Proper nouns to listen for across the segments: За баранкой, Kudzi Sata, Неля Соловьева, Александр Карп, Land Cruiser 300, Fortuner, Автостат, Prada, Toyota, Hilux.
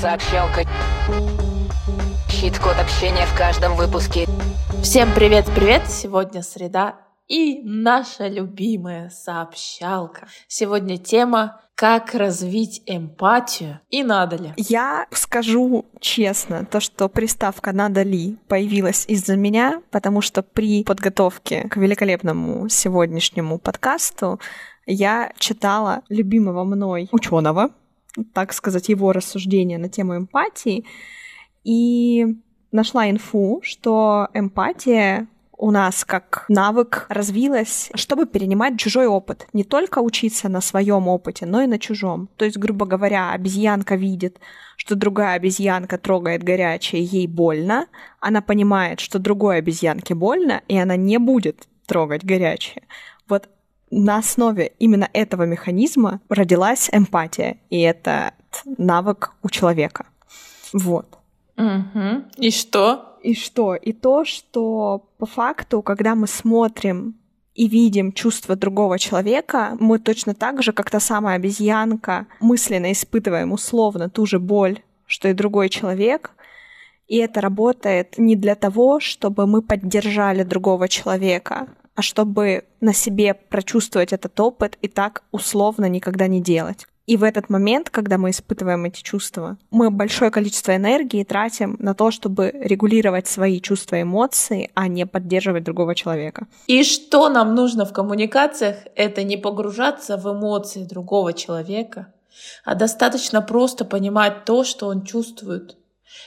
сообщалка. Щит-код общения в каждом выпуске. Всем привет-привет! Сегодня среда и наша любимая сообщалка. Сегодня тема «Как развить эмпатию и надо ли?». Я скажу честно, то, что приставка «надо ли» появилась из-за меня, потому что при подготовке к великолепному сегодняшнему подкасту я читала любимого мной ученого, так сказать, его рассуждения на тему эмпатии, и нашла инфу, что эмпатия у нас как навык развилась, чтобы перенимать чужой опыт. Не только учиться на своем опыте, но и на чужом. То есть, грубо говоря, обезьянка видит, что другая обезьянка трогает горячее, ей больно. Она понимает, что другой обезьянке больно, и она не будет трогать горячее. Вот на основе именно этого механизма родилась эмпатия, и это навык у человека. Вот. Угу. И что? И что? И то, что по факту, когда мы смотрим и видим чувства другого человека, мы точно так же, как та самая обезьянка, мысленно испытываем условно ту же боль, что и другой человек. И это работает не для того, чтобы мы поддержали другого человека, а чтобы на себе прочувствовать этот опыт и так условно никогда не делать. И в этот момент, когда мы испытываем эти чувства, мы большое количество энергии тратим на то, чтобы регулировать свои чувства и эмоции, а не поддерживать другого человека. И что нам нужно в коммуникациях, это не погружаться в эмоции другого человека, а достаточно просто понимать то, что он чувствует,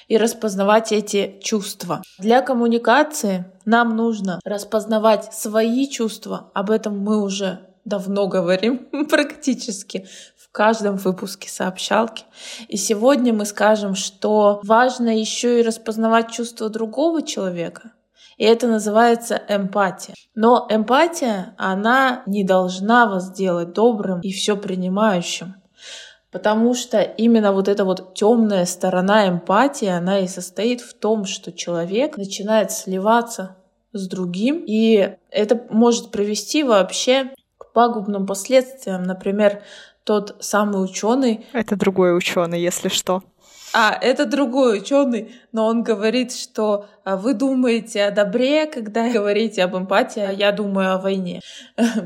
и распознавать эти чувства. Для коммуникации нам нужно распознавать свои чувства, об этом мы уже давно говорим практически в каждом выпуске сообщалки. И сегодня мы скажем, что важно еще и распознавать чувства другого человека. И это называется эмпатия. Но эмпатия, она не должна вас делать добрым и все принимающим. Потому что именно вот эта вот темная сторона эмпатии, она и состоит в том, что человек начинает сливаться с другим. И это может привести вообще к пагубным последствиям. Например, тот самый ученый. Это другой ученый, если что. Это другой ученый, но он говорит, что вы думаете о добре, когда говорите об эмпатии, а я думаю о войне.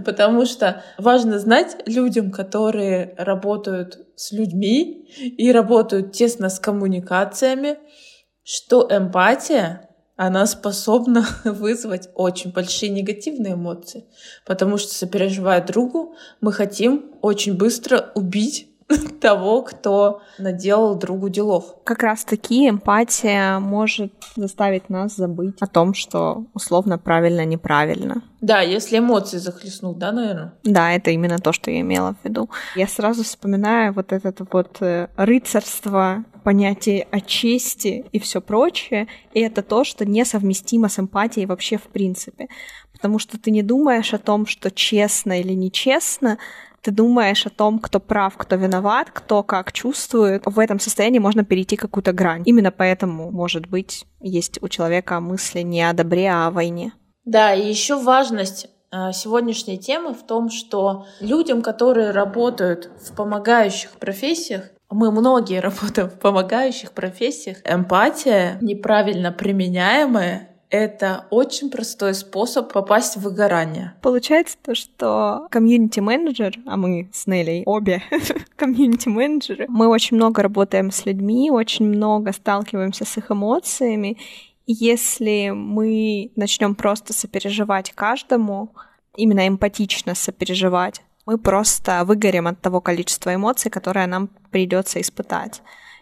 Потому что важно знать людям, которые работают с людьми и работают тесно с коммуникациями, что эмпатия, она способна вызвать очень большие негативные эмоции, потому что, сопереживая другу, мы хотим очень быстро убить того, кто наделал другу делов. Как раз-таки эмпатия может заставить нас забыть о том, что условно правильно-неправильно. Да, если эмоции захлестнут, да, наверное? Да, это именно то, что я имела в виду. Я сразу вспоминаю вот это вот рыцарство, понятие о чести и все прочее, и это то, что несовместимо с эмпатией вообще в принципе. Потому что ты не думаешь о том, что честно или нечестно, ты думаешь о том, кто прав, кто виноват, кто как чувствует. В этом состоянии можно перейти какую-то грань. Именно поэтому, может быть, есть у человека мысли не о добре, а о войне. Да, и еще важность сегодняшней темы в том, что людям, которые работают в помогающих профессиях, мы многие работаем в помогающих профессиях, эмпатия, неправильно применяемая, это очень простой способ попасть в выгорание. Получается то, что комьюнити-менеджер, а мы с Нелей обе комьюнити-менеджеры, мы очень много работаем с людьми, очень много сталкиваемся с их эмоциями. Если мы начнем просто сопереживать каждому, именно эмпатично сопереживать, мы просто выгорим от того количества эмоций, которое нам придется испытать.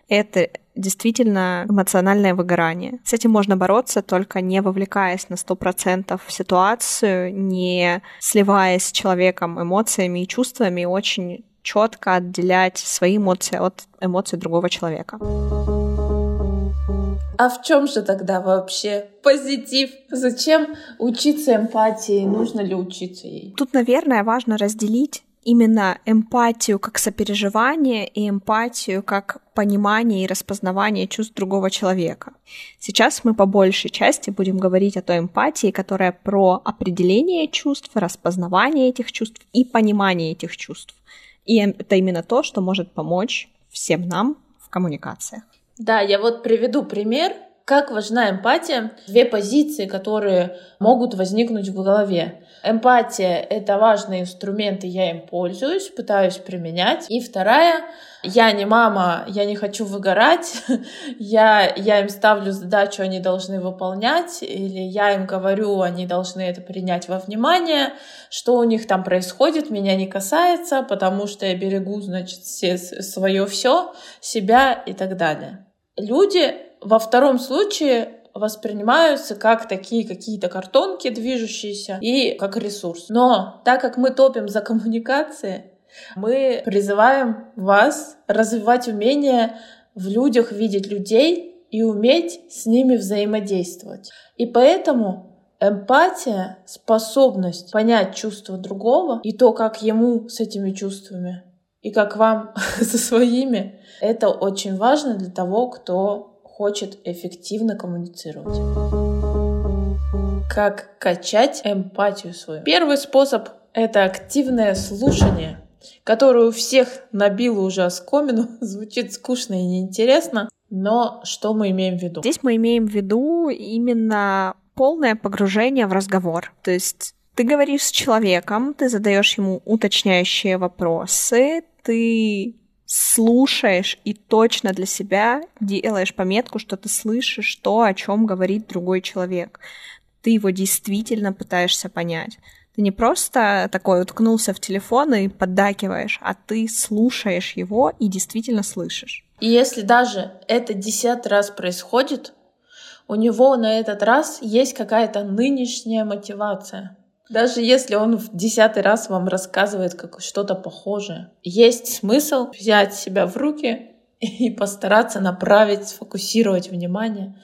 Это действительно эмоциональное выгорание. С этим можно бороться, только не вовлекаясь на 100% в ситуацию, не сливаясь с человеком эмоциями и чувствами, и очень четко отделять свои эмоции от эмоций другого человека. А в чем же тогда вообще позитив? Зачем учиться эмпатии? Нужно ли учиться ей? Тут, наверное, важно разделить именно эмпатию как сопереживание и эмпатию как понимание и распознавание чувств другого человека. Сейчас мы по большей части будем говорить о той эмпатии, которая про определение чувств, распознавание этих чувств и понимание этих чувств. И это именно то, что может помочь всем нам в коммуникациях. Да, я вот приведу пример, как важна эмпатия. Две позиции, которые могут возникнуть в голове. Эмпатия — это важный инструмент, и я им пользуюсь, пытаюсь применять. И вторая — я не мама, я не хочу выгорать, я им ставлю задачу, они должны выполнять, или я им говорю, они должны это принять во внимание, что у них там происходит, меня не касается, потому что я берегу, значит, свое все, себя и так далее. Люди во втором случае воспринимаются как такие какие-то картонки движущиеся и как ресурс. Но так как мы топим за коммуникации, мы призываем вас развивать умение в людях видеть людей и уметь с ними взаимодействовать. И поэтому эмпатия — способность понять чувства другого и то, как ему с этими чувствами и как вам со своими. Это очень важно для того, кто хочет эффективно коммуницировать. Как качать эмпатию свою? Первый способ — это активное слушание, которое у всех набило уже оскомину, звучит скучно и неинтересно, но что мы имеем в виду? Здесь мы имеем в виду именно полное погружение в разговор, то есть ты говоришь с человеком, ты задаешь ему уточняющие вопросы, ты слушаешь и точно для себя делаешь пометку, что ты слышишь то, о чем говорит другой человек. Ты его действительно пытаешься понять. Ты не просто такой уткнулся в телефон и поддакиваешь, а ты слушаешь его и действительно слышишь. И если даже это 10 раз происходит, у него на этот раз есть какая-то нынешняя мотивация. Даже если он в 10-й раз вам рассказывает что-то похожее, есть смысл взять себя в руки и постараться направить, сфокусировать внимание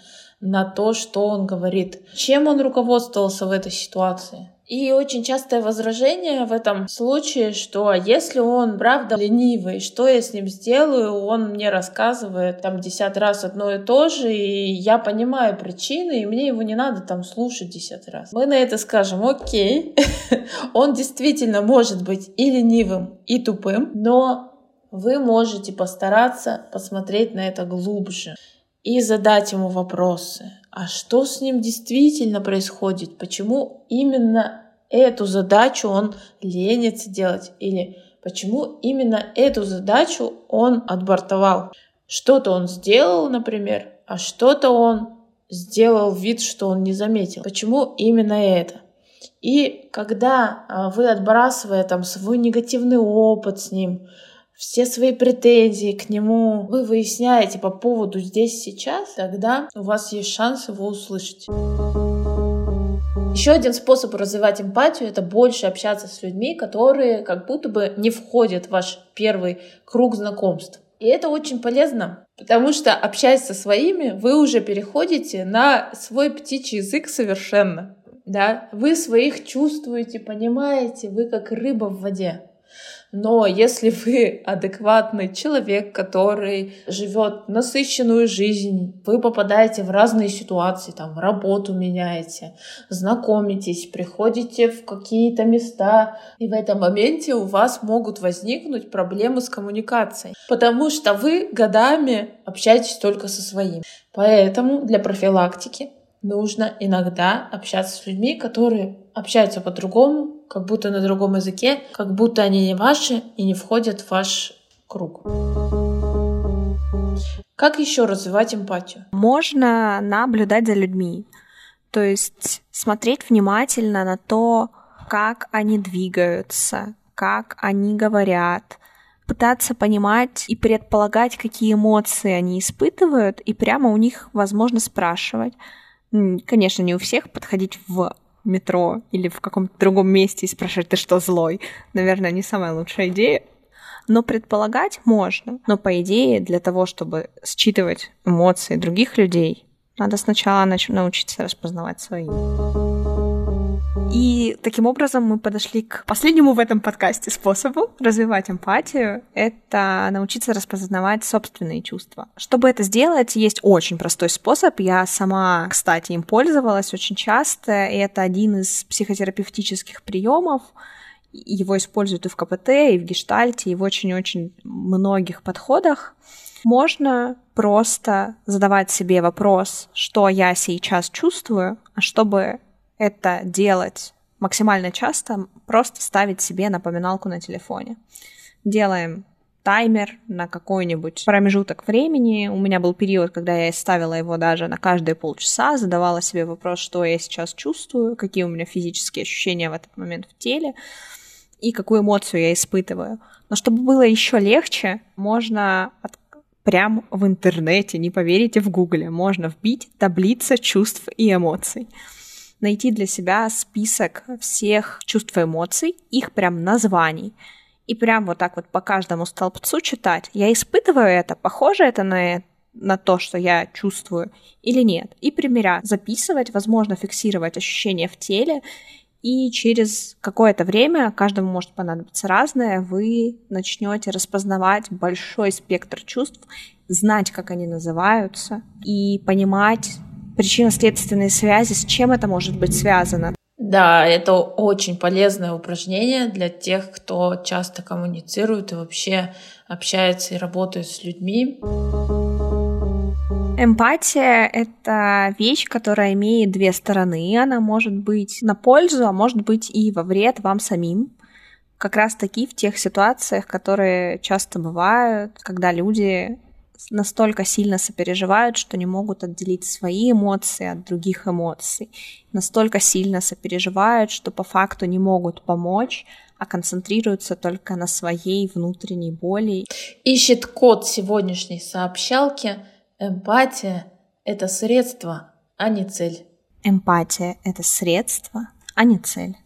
на то, что он говорит, чем он руководствовался в этой ситуации. И очень частое возражение в этом случае, что если он правда ленивый, что я с ним сделаю, он мне рассказывает там 10 раз одно и то же, и я понимаю причины, и мне его не надо там слушать 10 раз. Мы на это скажем: окей, он действительно может быть и ленивым, и тупым, но вы можете постараться посмотреть на это глубже и задать ему вопросы. А что с ним действительно происходит? Почему именно эту задачу он ленится делать? Или почему именно эту задачу он отбортовал? Что-то он сделал, например, а что-то он сделал вид, что он не заметил. Почему именно это? И когда вы, отбрасывая там свой негативный опыт с ним, все свои претензии к нему вы выясняете по поводу здесь сейчас, тогда у вас есть шанс его услышать. Еще один способ развивать эмпатию — это больше общаться с людьми, которые как будто бы не входят в ваш первый круг знакомств. И это очень полезно, потому что, общаясь со своими, вы уже переходите на свой птичий язык совершенно. Да? Вы своих чувствуете, понимаете, вы как рыба в воде. Но если вы адекватный человек, который живет насыщенную жизнь, вы попадаете в разные ситуации, там работу меняете, знакомитесь, приходите в какие-то места, и в этом моменте у вас могут возникнуть проблемы с коммуникацией, потому что вы годами общаетесь только со своими. Поэтому для профилактики нужно иногда общаться с людьми, которые общаются по-другому, как будто на другом языке, как будто они не ваши и не входят в ваш круг. Как еще развивать эмпатию? Можно наблюдать за людьми, то есть смотреть внимательно на то, как они двигаются, как они говорят, пытаться понимать и предполагать, какие эмоции они испытывают, и прямо у них возможно спрашивать. Конечно, не у всех подходить в метро или в каком-то другом месте и спрашивать: ты что, злой? Наверное, не самая лучшая идея. Но предполагать можно. Но, по идее, для того, чтобы считывать эмоции других людей, надо сначала научиться распознавать свои. И таким образом мы подошли к последнему в этом подкасте способу развивать эмпатию — это научиться распознавать собственные чувства. Чтобы это сделать, есть очень простой способ. Я сама, кстати, им пользовалась очень часто, и это один из психотерапевтических приемов. Его используют и в КПТ, и в гештальте, и в очень-очень многих подходах. Можно просто задавать себе вопрос, что я сейчас чувствую, а чтобы это делать максимально часто, просто ставить себе напоминалку на телефоне. Делаем таймер на какой-нибудь промежуток времени. У меня был период, когда я ставила его даже на каждые полчаса, задавала себе вопрос, что я сейчас чувствую, какие у меня физические ощущения в этот момент в теле и какую эмоцию я испытываю. Но чтобы было еще легче, можно прям в интернете, не поверите, в Гугле, можно вбить таблица чувств и эмоций. Найти для себя список всех чувств и эмоций, их прям названий. И прям вот так вот по каждому столбцу читать. Я испытываю это, похоже это на то, что я чувствую, или нет. И примерять, записывать, возможно, фиксировать ощущения в теле. И через какое-то время, каждому может понадобиться разное, вы начнете распознавать большой спектр чувств, знать, как они называются, и понимать причинно-следственные связи, с чем это может быть связано. Да, это очень полезное упражнение для тех, кто часто коммуницирует и вообще общается и работает с людьми. Эмпатия — это вещь, которая имеет две стороны. Она может быть на пользу, а может быть и во вред вам самим. Как раз-таки в тех ситуациях, которые часто бывают, когда люди настолько сильно сопереживают, что не могут отделить свои эмоции от других эмоций, настолько сильно сопереживают, что по факту не могут помочь, а концентрируются только на своей внутренней боли. Ищет код сегодняшней сообщалки. Эмпатия — это средство, а не цель. Эмпатия — это средство, а не цель.